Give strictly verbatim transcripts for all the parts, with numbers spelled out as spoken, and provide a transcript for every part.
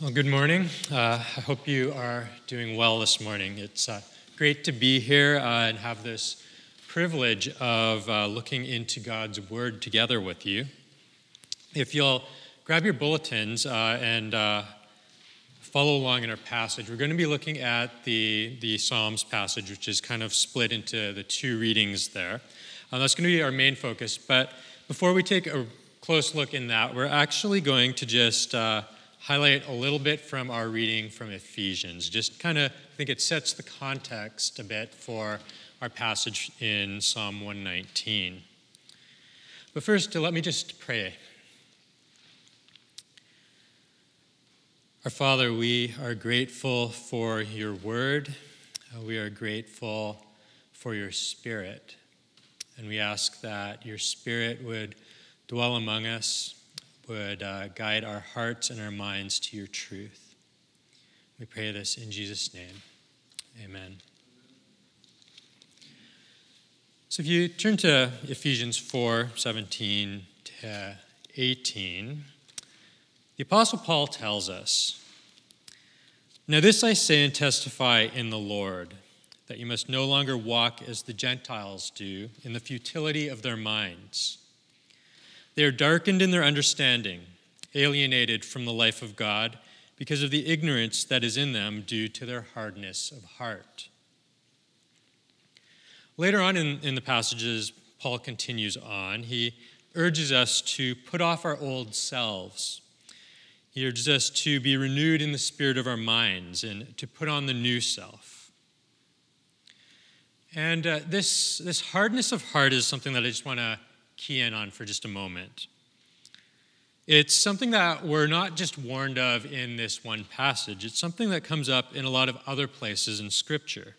Well, good morning. Uh, I hope you are doing well this morning. It's uh, great to be here uh, and have this privilege of uh, looking into God's Word together with you. If you'll grab your bulletins uh, and uh, follow along in our passage, we're going to be looking at the, the Psalms passage, which is kind of split into the two readings there. Uh, that's going to be our main focus. But before we take a close look in that, we're actually going to just... Uh, highlight a little bit from our reading from Ephesians. Just kind of, I think it sets the context a bit for our passage in Psalm one nineteen. But first, let me just pray. Our Father, we are grateful for your word. We are grateful for your Spirit. And we ask that your Spirit would dwell among us, would uh, guide our hearts and our minds to your truth. We pray this in Jesus' name. Amen. So if you turn to Ephesians four, seventeen to eighteen, the Apostle Paul tells us, "Now this I say and testify in the Lord, that you must no longer walk as the Gentiles do in the futility of their minds. They are darkened in their understanding, alienated from the life of God because of the ignorance that is in them due to their hardness of heart." Later on in, in the passages, Paul continues on. He urges us to put off our old selves. He urges us to be renewed in the spirit of our minds and to put on the new self. And uh, this, this hardness of heart is something that I just want to key in on for just a moment. It's something that we're not just warned of in this one passage. It's something that comes up in a lot of other places in Scripture.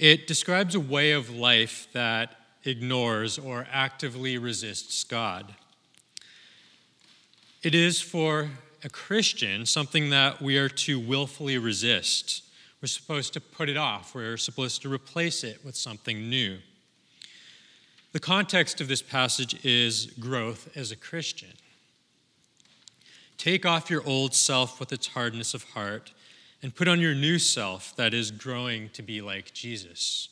It describes a way of life that ignores or actively resists God. It is for a Christian something that we are to willfully resist. We're supposed to put it off. We're supposed to replace it with something new. The context of this passage is growth as a Christian. Take off your old self with its hardness of heart and put on your new self that is growing to be like Jesus.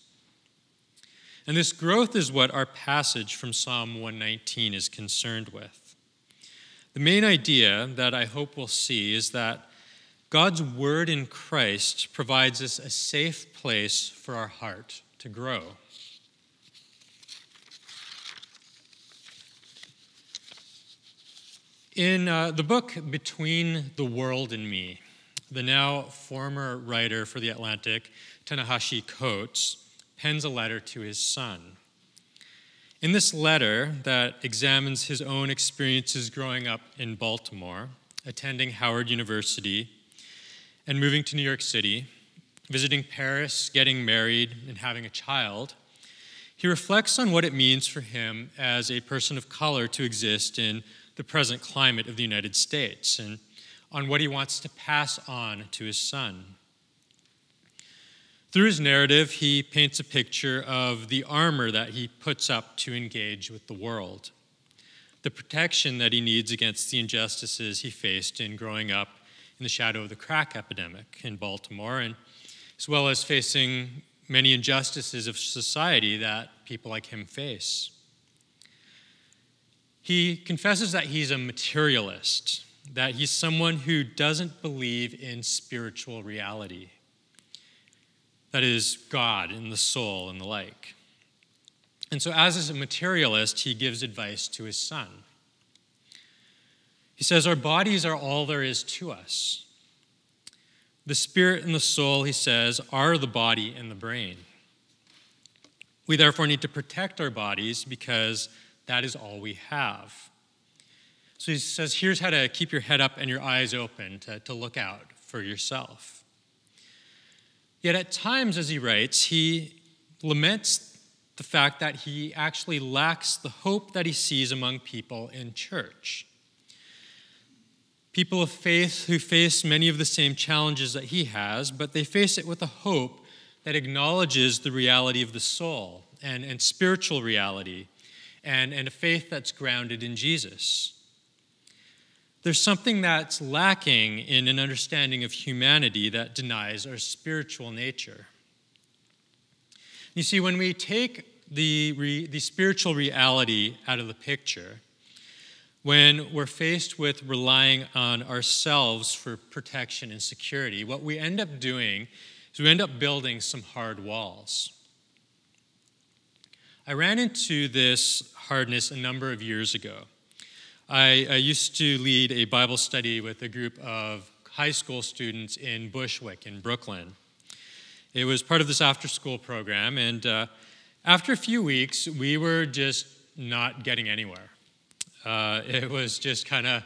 And this growth is what our passage from Psalm one nineteen is concerned with. The main idea that I hope we'll see is that God's word in Christ provides us a safe place for our heart to grow. In uh, the book Between the World and Me, the now former writer for The Atlantic, Ta-Nehisi Coates, pens a letter to his son. In this letter that examines his own experiences growing up in Baltimore, attending Howard University, and moving to New York City, visiting Paris, getting married, and having a child, he reflects on what it means for him as a person of color to exist in the present climate of the United States, and on what he wants to pass on to his son. Through his narrative, he paints a picture of the armor that he puts up to engage with the world, the protection that he needs against the injustices he faced in growing up in the shadow of the crack epidemic in Baltimore, and as well as facing many injustices of society that people like him face. He confesses that he's a materialist, that he's someone who doesn't believe in spiritual reality, that is, God and the soul and the like. And so as a materialist, he gives advice to his son. He says, our bodies are all there is to us. The spirit and the soul, he says, are the body and the brain. We therefore need to protect our bodies because that is all we have. So he says, here's how to keep your head up and your eyes open to, to look out for yourself. Yet at times, as he writes, he laments the fact that he actually lacks the hope that he sees among people in church. People of faith who face many of the same challenges that he has, but they face it with a hope that acknowledges the reality of the soul and, and spiritual reality, And, and a faith that's grounded in Jesus. There's something that's lacking in an understanding of humanity that denies our spiritual nature. You see, when we take the, re, the spiritual reality out of the picture, when we're faced with relying on ourselves for protection and security, what we end up doing is we end up building some hard walls. I ran into this hardness a number of years ago. I, I used to lead a Bible study with a group of high school students in Bushwick in Brooklyn. It was part of this after-school program, and uh, after a few weeks, we were just not getting anywhere. Uh, it was just kind of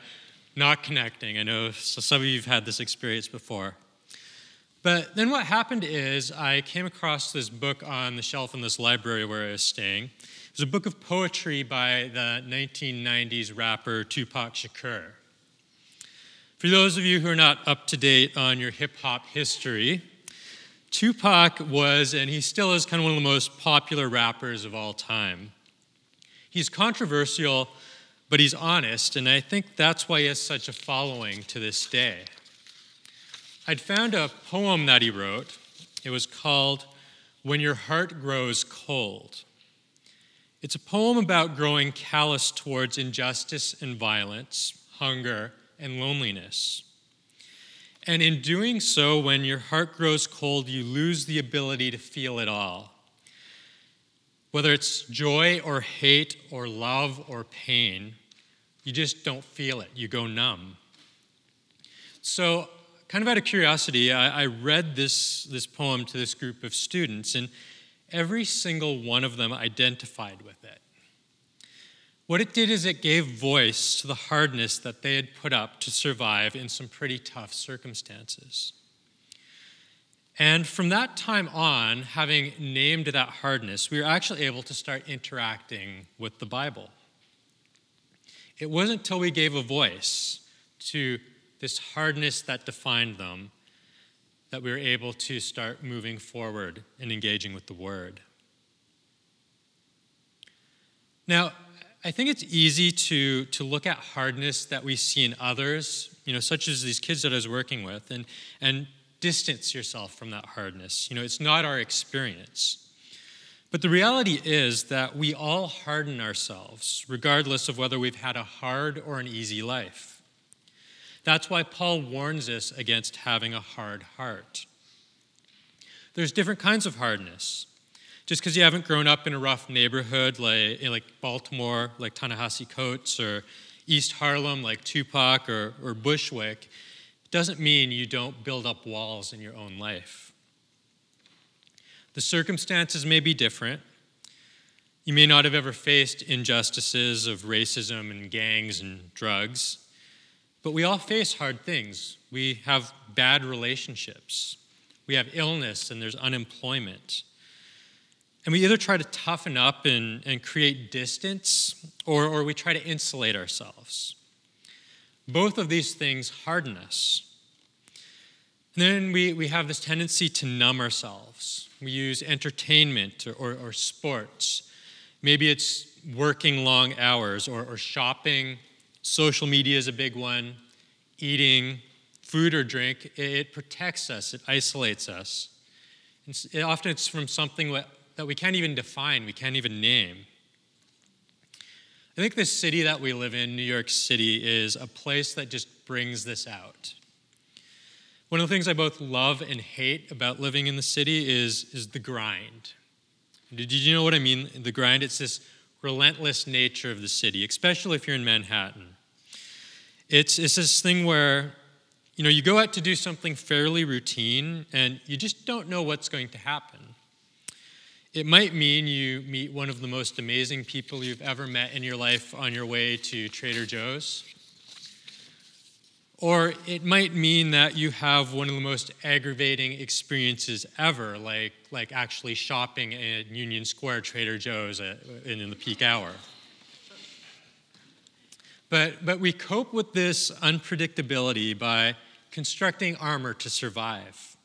not connecting. I know some of you have had this experience before. But then what happened is I came across this book on the shelf in this library where I was staying. It was a book of poetry by the nineteen nineties rapper Tupac Shakur. For those of you who are not up to date on your hip-hop history, Tupac was, and he still is, kind of one of the most popular rappers of all time. He's controversial, but he's honest, and I think that's why he has such a following to this day. I'd found a poem that he wrote. It was called "When Your Heart Grows Cold." It's a poem about growing callous towards injustice and violence, hunger and loneliness. And in doing so, when your heart grows cold, you lose the ability to feel it all. Whether it's joy or hate or love or pain, you just don't feel it. You go numb. So, kind of out of curiosity, I, I read this, this poem to this group of students, and every single one of them identified with it. What it did is it gave voice to the hardness that they had put up to survive in some pretty tough circumstances. And from that time on, having named that hardness, we were actually able to start interacting with the Bible. It wasn't until we gave a voice to this hardness that defined them, that we were able to start moving forward and engaging with the Word. Now, I think it's easy to, to look at hardness that we see in others, you know, such as these kids that I was working with, and, and distance yourself from that hardness. You know, it's not our experience. But the reality is that we all harden ourselves, regardless of whether we've had a hard or an easy life. That's why Paul warns us against having a hard heart. There's different kinds of hardness. Just because you haven't grown up in a rough neighborhood like, like Baltimore, like Ta-Nehisi Coates, or East Harlem, like Tupac, or, or Bushwick, doesn't mean you don't build up walls in your own life. The circumstances may be different. You may not have ever faced injustices of racism and gangs and drugs. But we all face hard things. We have bad relationships. We have illness and there's unemployment. And we either try to toughen up and, and create distance, or, or we try to insulate ourselves. Both of these things harden us. And then we, we have this tendency to numb ourselves. We use entertainment or, or, or sports. Maybe it's working long hours or, or shopping. Social media is a big one. Eating, food or drink, it protects us, it isolates us. It, often it's from something that we can't even define, we can't even name. I think the city that we live in, New York City, is a place that just brings this out. One of the things I both love and hate about living in the city is, is the grind. Did you know what I mean, the grind? It's this relentless nature of the city, especially if you're in Manhattan. It's, it's this thing where, you know, you go out to do something fairly routine and you just don't know what's going to happen. It might mean you meet one of the most amazing people you've ever met in your life on your way to Trader Joe's. Or it might mean that you have one of the most aggravating experiences ever, like, like actually shopping at Union Square Trader Joe's at, in, in the peak hour. But, but we cope with this unpredictability by constructing armor to survive.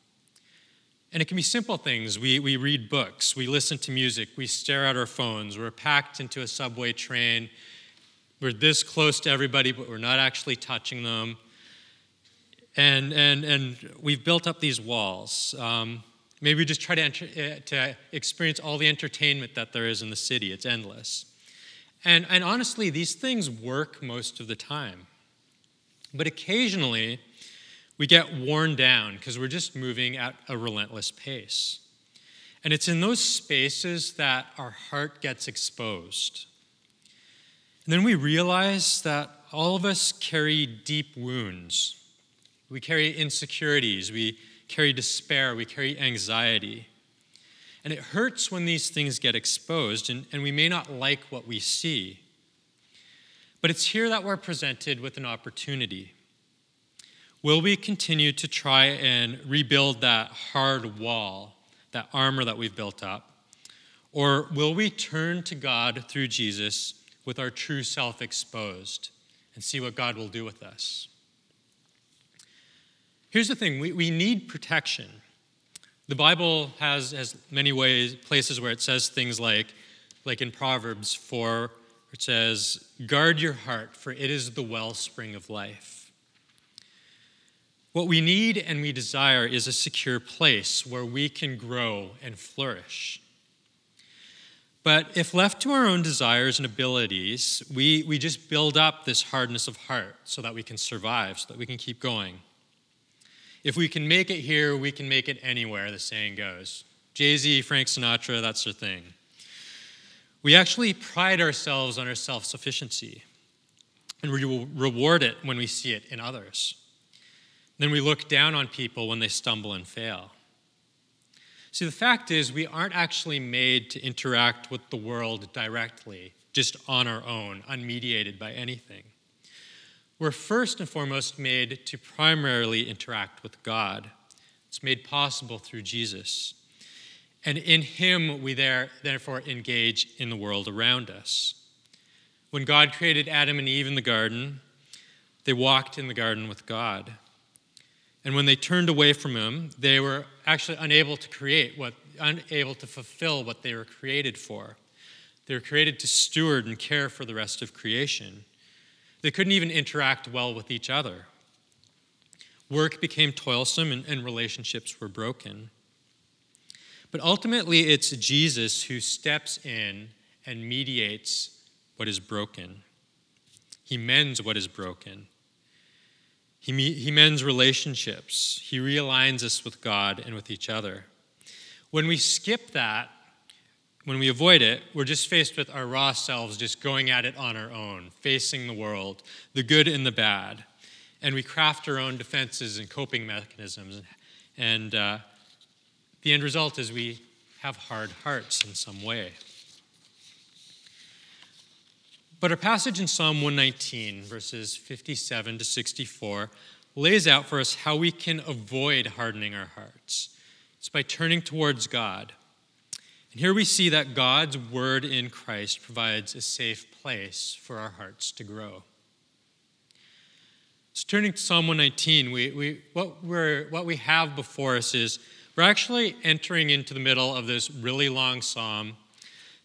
And it can be simple things. We, we read books, we listen to music, we stare at our phones, we're packed into a subway train, We're this close to everybody, but we're not actually touching them. And and and we've built up these walls. Um, maybe we just try to, enter, to experience all the entertainment that there is in the city. It's endless. And, and honestly, these things work most of the time. But occasionally, we get worn down because we're just moving at a relentless pace. And it's in those spaces that our heart gets exposed. And then we realize that all of us carry deep wounds. We carry insecurities, we carry despair, we carry anxiety. And it hurts when these things get exposed, and, and we may not like what we see. But it's here that we're presented with an opportunity. Will we continue to try and rebuild that hard wall, that armor that we've built up? Or will we turn to God through Jesus with our true self exposed and see what God will do with us? Here's the thing, we, we need protection. The Bible has, has many ways, places where it says things like, like in Proverbs four, it says, guard your heart, for it is the wellspring of life. What we need and we desire is a secure place where we can grow and flourish. But if left to our own desires and abilities, we, we just build up this hardness of heart so that we can survive, so that we can keep going. If we can make it here, we can make it anywhere, the saying goes. Jay-Z, Frank Sinatra, that's their thing. We actually pride ourselves on our self-sufficiency, and we will reward it when we see it in others. Then we look down on people when they stumble and fail. See, the fact is, we aren't actually made to interact with the world directly, just on our own, unmediated by anything. We're first and foremost made to primarily interact with God. It's made possible through Jesus. And in him, we there, therefore engage in the world around us. When God created Adam and Eve in the garden, they walked in the garden with God. And when they turned away from him, they were actually unable to create what, unable to fulfill what they were created for. They were created to steward and care for the rest of creation. They couldn't even interact well with each other. Work became toilsome and, and relationships were broken. But ultimately, it's Jesus who steps in and mediates what is broken. He mends what is broken. He, me- he mends relationships. He realigns us with God and with each other. When we skip that, when we avoid it, we're just faced with our raw selves just going at it on our own, facing the world, the good and the bad. And we craft our own defenses and coping mechanisms. And uh, the end result is we have hard hearts in some way. But our passage in Psalm one nineteen, verses fifty-seven to sixty-four, lays out for us how we can avoid hardening our hearts. It's by turning towards God. And here we see that God's word in Christ provides a safe place for our hearts to grow. So turning to Psalm one nineteen, we, we, what, we're, what we have before us is we're actually entering into the middle of this really long psalm, one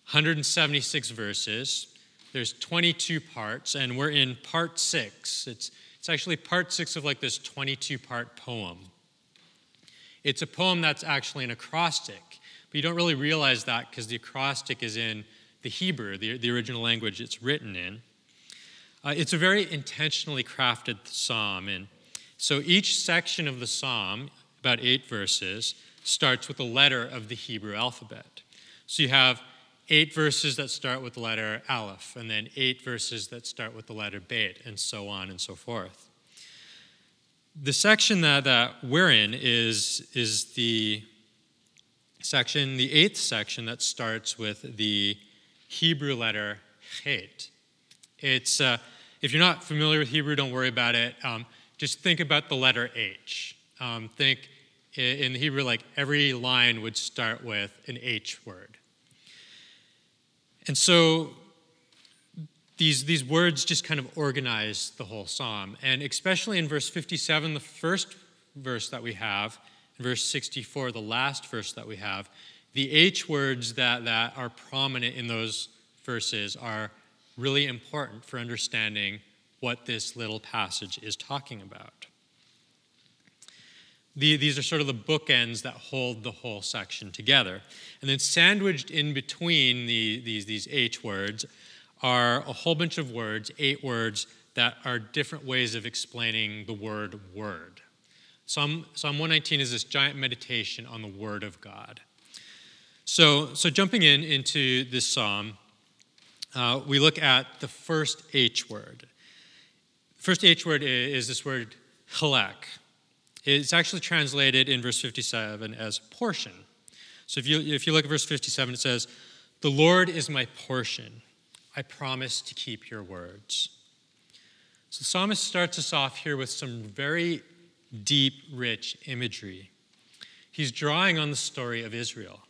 hundred seventy-six verses. There's twenty-two parts, and we're in part six. It's, it's actually part six of like this twenty-two part poem. It's a poem that's actually an acrostic. But you don't really realize that because the acrostic is in the Hebrew, the, the original language it's written in. Uh, it's a very intentionally crafted psalm. And so each section of the psalm, about eight verses, starts with a letter of the Hebrew alphabet. So you have eight verses that start with the letter Aleph, and then eight verses that start with the letter Bet, and so on and so forth. The section that, that we're in is, is the... section, the eighth section that starts with the Hebrew letter chet. It's, uh, if you're not familiar with Hebrew, don't worry about it. Um, just think about the letter H. Um, think in the Hebrew, like every line would start with an H word. And so these, these words just kind of organize the whole psalm. And especially in verse fifty-seven, the first verse that we have, verse sixty-four, the last verse that we have, the H words that, that are prominent in those verses are really important for understanding what this little passage is talking about. The, these are sort of the bookends that hold the whole section together. And then sandwiched in between the, these, these H words are a whole bunch of words, eight words, that are different ways of explaining the word word. Psalm, Psalm one nineteen is this giant meditation on the word of God. So, so jumping in into this psalm, uh, we look at the first H word. The first H word is this word halak. It's actually translated in verse fifty-seven as portion. So if you if you look at verse fifty-seven, it says, "The Lord is my portion. I promise to keep your words." So the psalmist starts us off here with some very deep, rich imagery. He's drawing on the story of Israel.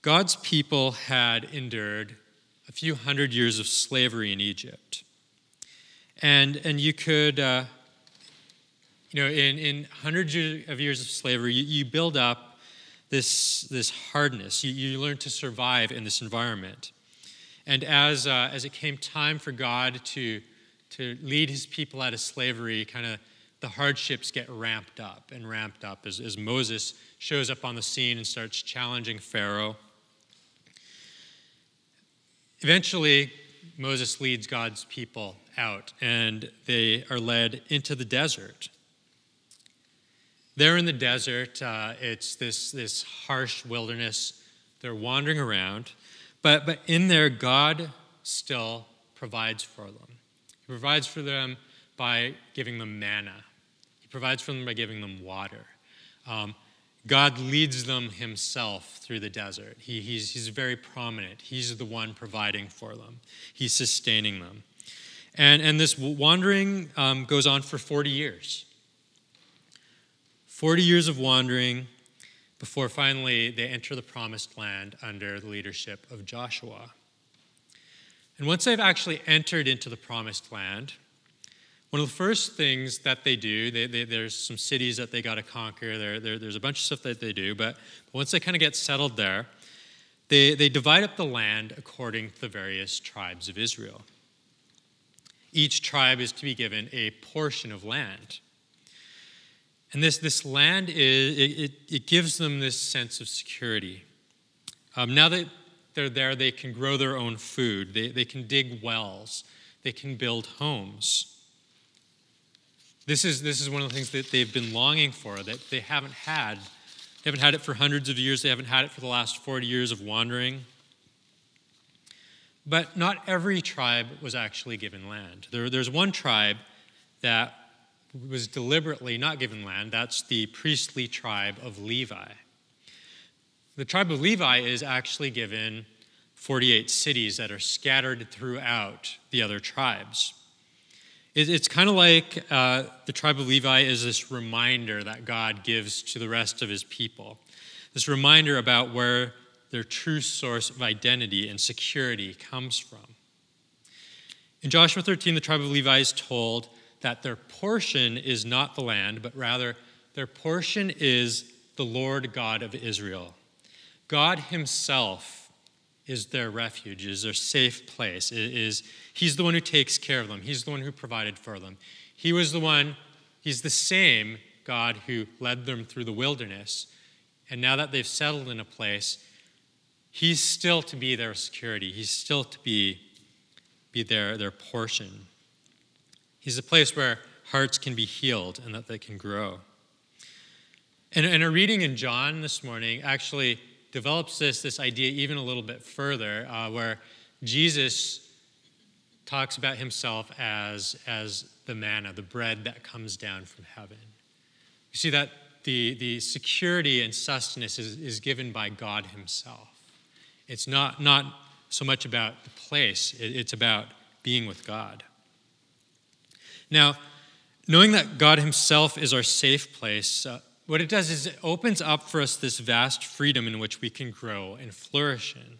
God's people had endured a few hundred years of slavery in Egypt. And, and you could... Uh, You know, in, in hundreds of years of slavery, you, you build up this, this hardness. You, you learn to survive in this environment. And as uh, as it came time for God to, to lead his people out of slavery, kind of the hardships get ramped up and ramped up as, as Moses shows up on the scene and starts challenging Pharaoh. Eventually, Moses leads God's people out, and they are led into the desert. They're in the desert. Uh, it's this, this harsh wilderness. They're wandering around. But, but in there, God still provides for them. He provides for them by giving them manna. He provides for them by giving them water. Um, God leads them himself through the desert. He, he's, he's very prominent. He's the one providing for them. He's sustaining them. And, and this wandering um, goes on for forty years. forty years of wandering before finally they enter the promised land under the leadership of Joshua. And once they've actually entered into the promised land, one of the first things that they do, they, they, there's some cities that they got to conquer, there, there, there's a bunch of stuff that they do, but once they kind of get settled there, they, they divide up the land according to the various tribes of Israel. Each tribe is to be given a portion of land. And this, this land, is, it, it gives them this sense of security. Um, now that they're there, they can grow their own food. They, they can dig wells. They can build homes. This is, this is one of the things that they've been longing for, that they haven't had. They haven't had it for hundreds of years. They haven't had it for the last forty years of wandering. But not every tribe was actually given land. There, there's one tribe that was deliberately not given land. That's the priestly tribe of Levi. The tribe of Levi is actually given forty-eight cities that are scattered throughout the other tribes. It's kind of like uh, the tribe of Levi is this reminder that God gives to the rest of his people, this reminder about where their true source of identity and security comes from. In Joshua thirteen, the tribe of Levi is told that their portion is not the land, but rather their portion is the Lord God of Israel. God himself is their refuge, is their safe place. It is, he's the one who takes care of them. He's the one who provided for them. He was the one, he's the same God who led them through the wilderness. And now that they've settled in a place, he's still to be their security. He's still to be, be their, their portion. He's a place where hearts can be healed and that they can grow. And, and a reading in John this morning actually develops this, this idea even a little bit further, uh, where Jesus talks about himself as, as the manna, the bread that comes down from heaven. You see that the, the security and sustenance is, is given by God himself. It's not, not so much about the place. It, it's about being with God. Now, knowing that God himself is our safe place, uh, what it does is it opens up for us this vast freedom in which we can grow and flourish in.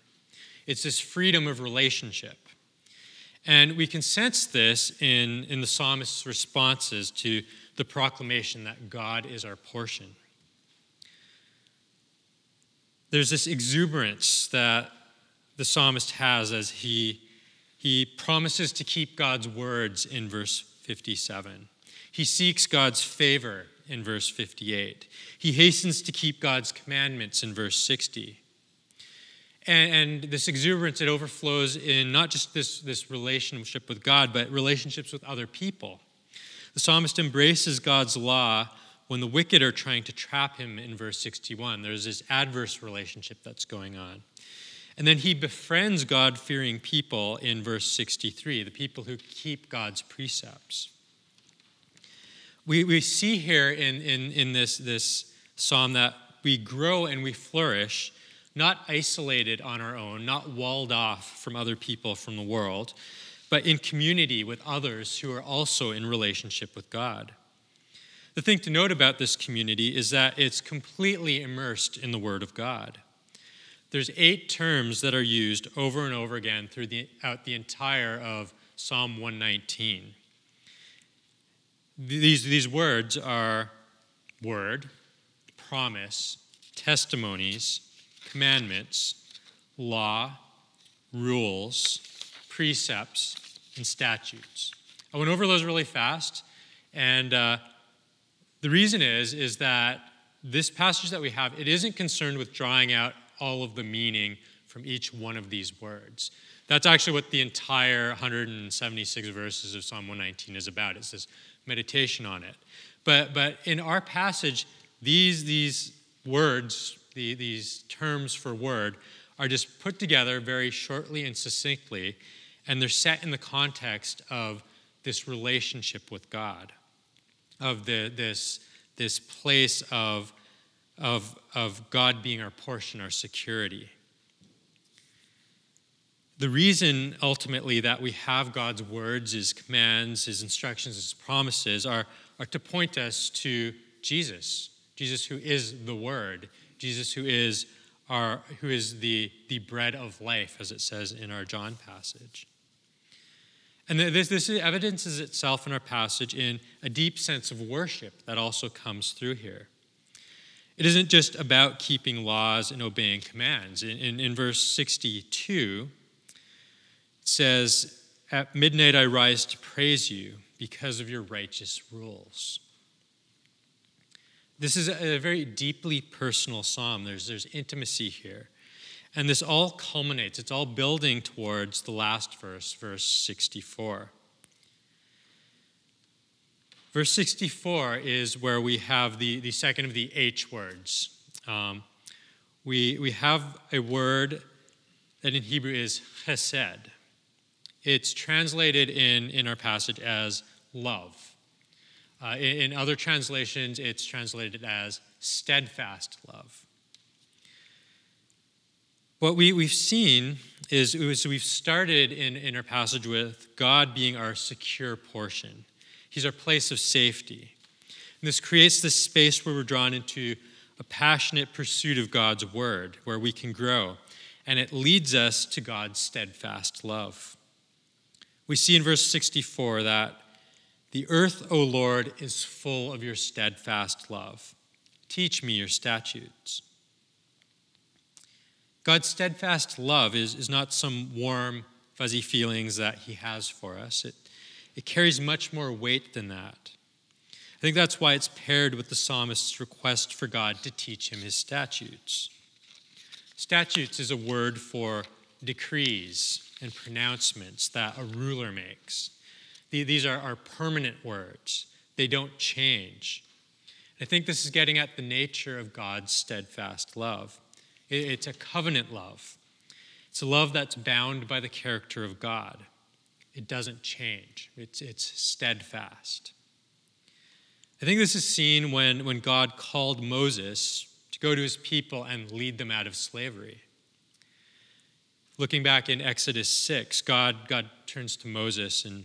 It's this freedom of relationship. And we can sense this in, in the psalmist's responses to the proclamation that God is our portion. There's this exuberance that the psalmist has as he He promises to keep God's words in verse fifty-seven. He seeks God's favor in verse fifty-eight. He hastens to keep God's commandments in verse sixty. And, and this exuberance, it overflows in not just this, this relationship with God, but relationships with other people. The psalmist embraces God's law when the wicked are trying to trap him in verse sixty-one. There's this adverse relationship that's going on. And then he befriends God-fearing people in verse sixty-three, the people who keep God's precepts. We, we see here in, in, in this, this psalm that we grow and we flourish, not isolated on our own, not walled off from other people, from the world, but in community with others who are also in relationship with God. The thing to note about this community is that it's completely immersed in the Word of God. There's eight terms that are used over and over again throughout the entire of Psalm one nineteen. These, these words are word, promise, testimonies, commandments, law, rules, precepts, and statutes. I went over those really fast, and uh, the reason is, is that this passage that we have, it isn't concerned with drawing out all of the meaning from each one of these words. That's actually what the entire one hundred seventy-six verses of Psalm one nineteen is about. It's this meditation on it. But but in our passage, these, these words, the, these terms for word, are just put together very shortly and succinctly, and they're set in the context of this relationship with God, of the this, this place of Of, of God being our portion, our security. The reason, ultimately, that we have God's words, his commands, his instructions, his promises, are, are to point us to Jesus. Jesus who is the Word. Jesus who is our who is the, the bread of life, as it says in our John passage. And this, this evidences itself in our passage in a deep sense of worship that also comes through here. It isn't just about keeping laws and obeying commands. In, in, in verse sixty-two, it says, "At midnight I rise to praise you because of your righteous rules." This is a, a very deeply personal psalm. There's, there's intimacy here. And this all culminates, it's all building towards the last verse, verse sixty-four. Verse sixty-four is where we have the, the second of the H words. Um, we, we have a word that in Hebrew is chesed. It's translated in, in our passage as love. Uh, in, in other translations, it's translated as steadfast love. What we, we've seen is, is we've started in, in our passage with God being our secure portion. He's our place of safety. And this creates this space where we're drawn into a passionate pursuit of God's word, where we can grow. And it leads us to God's steadfast love. We see in verse sixty-four that the earth, O Lord, is full of your steadfast love. Teach me your statutes. God's steadfast love is, is not some warm, fuzzy feelings that he has for us. It, It carries much more weight than that. I think that's why it's paired with the psalmist's request for God to teach him his statutes. Statutes is a word for decrees and pronouncements that a ruler makes. These are our permanent words. They don't change. I think this is getting at the nature of God's steadfast love. It's a covenant love. It's a love that's bound by the character of God. It doesn't change. It's, it's steadfast. I think this is seen when, when God called Moses to go to his people and lead them out of slavery. Looking back in Exodus six, God, God turns to Moses and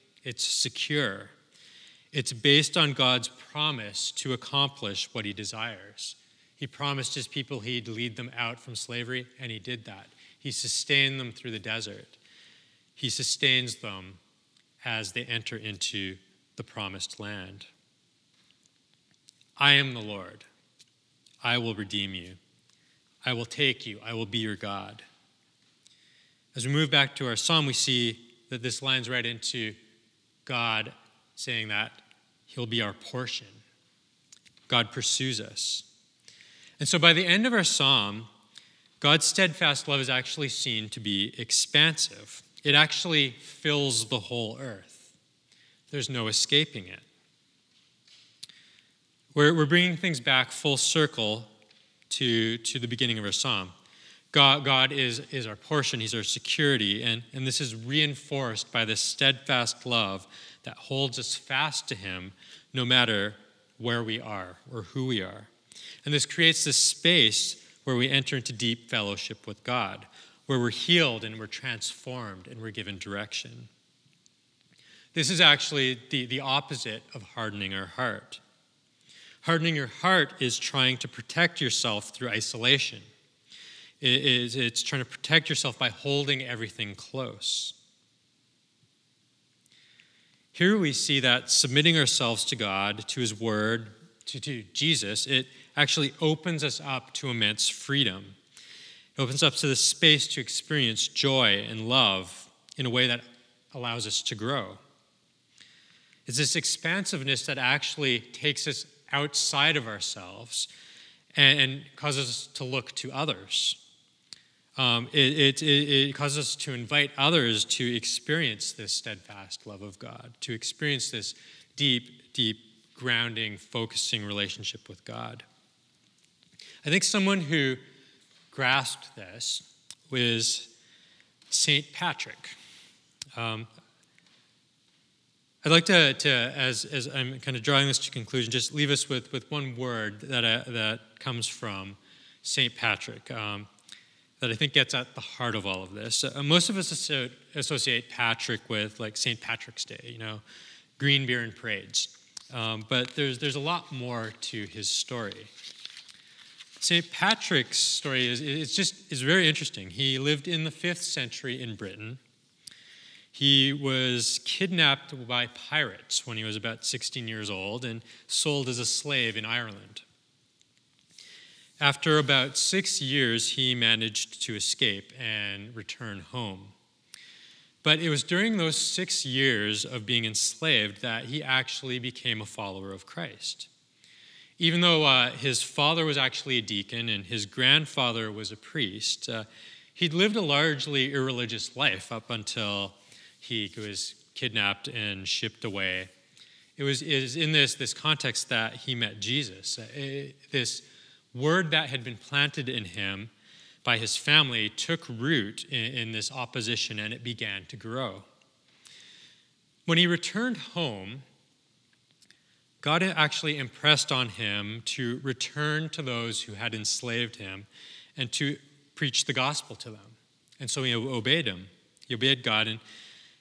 it's secure. It's based on God's promise to accomplish what he desires. He promised his people he'd lead them out from slavery, and he did that. He sustained them through the desert. He sustains them as they enter into the promised land. I am the Lord. I will redeem you. I will take you. I will be your God. As we move back to our psalm, we see that this lines right into God saying that he'll be our portion. God pursues us. And so by the end of our psalm, God's steadfast love is actually seen to be expansive. It actually fills the whole earth. There's no escaping it. We're, we're bringing things back full circle to, to the beginning of our psalm. God, God is, is our portion, he's our security, and, and this is reinforced by this steadfast love that holds us fast to him no matter where we are or who we are. And this creates this space where we enter into deep fellowship with God, where we're healed and we're transformed and we're given direction. This is actually the, the opposite of hardening our heart. Hardening your heart is trying to protect yourself through isolation. It is, it's trying to protect yourself by holding everything close. Here we see that submitting ourselves to God, to his word, to, to Jesus, it actually opens us up to immense freedom. It opens up to the space to experience joy and love in a way that allows us to grow. It's this expansiveness that actually takes us outside of ourselves and, and causes us to look to others. Um, it, it, it causes us to invite others to experience this steadfast love of God, to experience this deep, deep, grounding, focusing relationship with God. I think someone who grasped this was Saint Patrick. Um, I'd like to, to as, as I'm kind of drawing this to conclusion, just leave us with, with one word that, uh, that comes from Saint Patrick. Um, that I think gets at the heart of all of this. Uh, most of us associate Patrick with like Saint Patrick's Day, you know, green beer and parades. Um, but there's there's a lot more to his story. Saint Patrick's story is it's just is very interesting. He lived in the fifth century in Britain. He was kidnapped by pirates when he was about sixteen years old and sold as a slave in Ireland. After about six years, he managed to escape and return home. But it was during those six years of being enslaved that he actually became a follower of Christ. Even though uh, his father was actually a deacon and his grandfather was a priest, uh, he'd lived a largely irreligious life up until he was kidnapped and shipped away. It was, it was in this, this context that he met Jesus. It, this word that had been planted in him by his family took root in, in this opposition, and it began to grow. When he returned home, God actually impressed on him to return to those who had enslaved him and to preach the gospel to them. And so he obeyed him. He obeyed God, and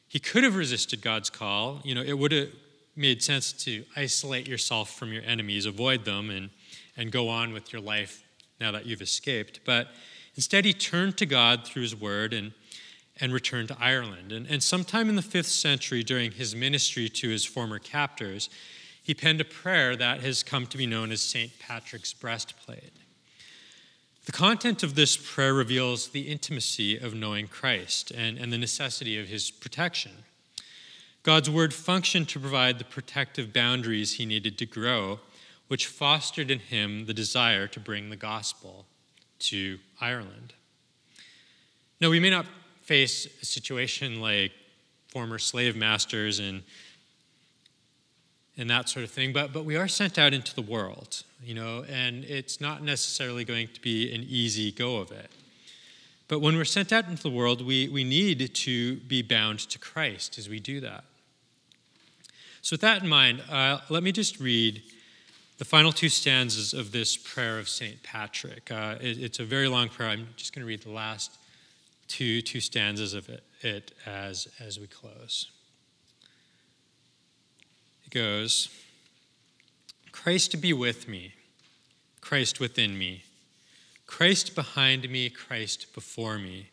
he could have resisted God's call. You know, it would have made sense to isolate yourself from your enemies, avoid them, and and go on with your life now that you've escaped. But instead, he turned to God through his word and, and returned to Ireland. And, and sometime in the fifth century, during his ministry to his former captors, he penned a prayer that has come to be known as Saint Patrick's Breastplate. The content of this prayer reveals the intimacy of knowing Christ and, and the necessity of his protection. God's word functioned to provide the protective boundaries he needed to grow, which fostered in him the desire to bring the gospel to Ireland. Now, we may not face a situation like former slave masters and, and that sort of thing, but, but we are sent out into the world, you know, and it's not necessarily going to be an easy go of it. But when we're sent out into the world, we, we need to be bound to Christ as we do that. So with that in mind, uh, let me just read the final two stanzas of this prayer of Saint Patrick. Uh, it, it's a very long prayer. I'm just going to read the last two two stanzas of it, it as as we close. It goes, Christ be with me, Christ within me, Christ behind me, Christ before me,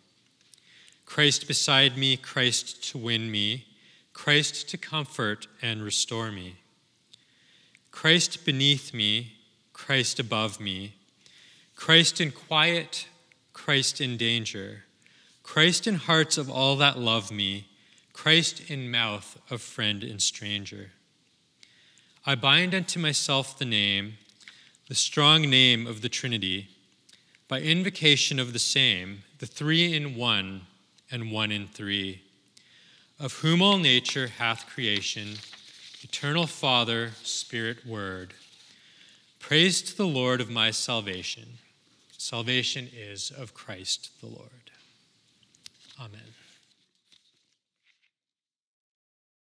Christ beside me, Christ to win me, Christ to comfort and restore me, Christ beneath me, Christ above me, Christ in quiet, Christ in danger, Christ in hearts of all that love me, Christ in mouth of friend and stranger. I bind unto myself the name, the strong name of the Trinity, by invocation of the same, the three in one and one in three, of whom all nature hath creation, eternal Father, Spirit, Word. Praise to the Lord of my salvation. Salvation is of Christ the Lord. Amen.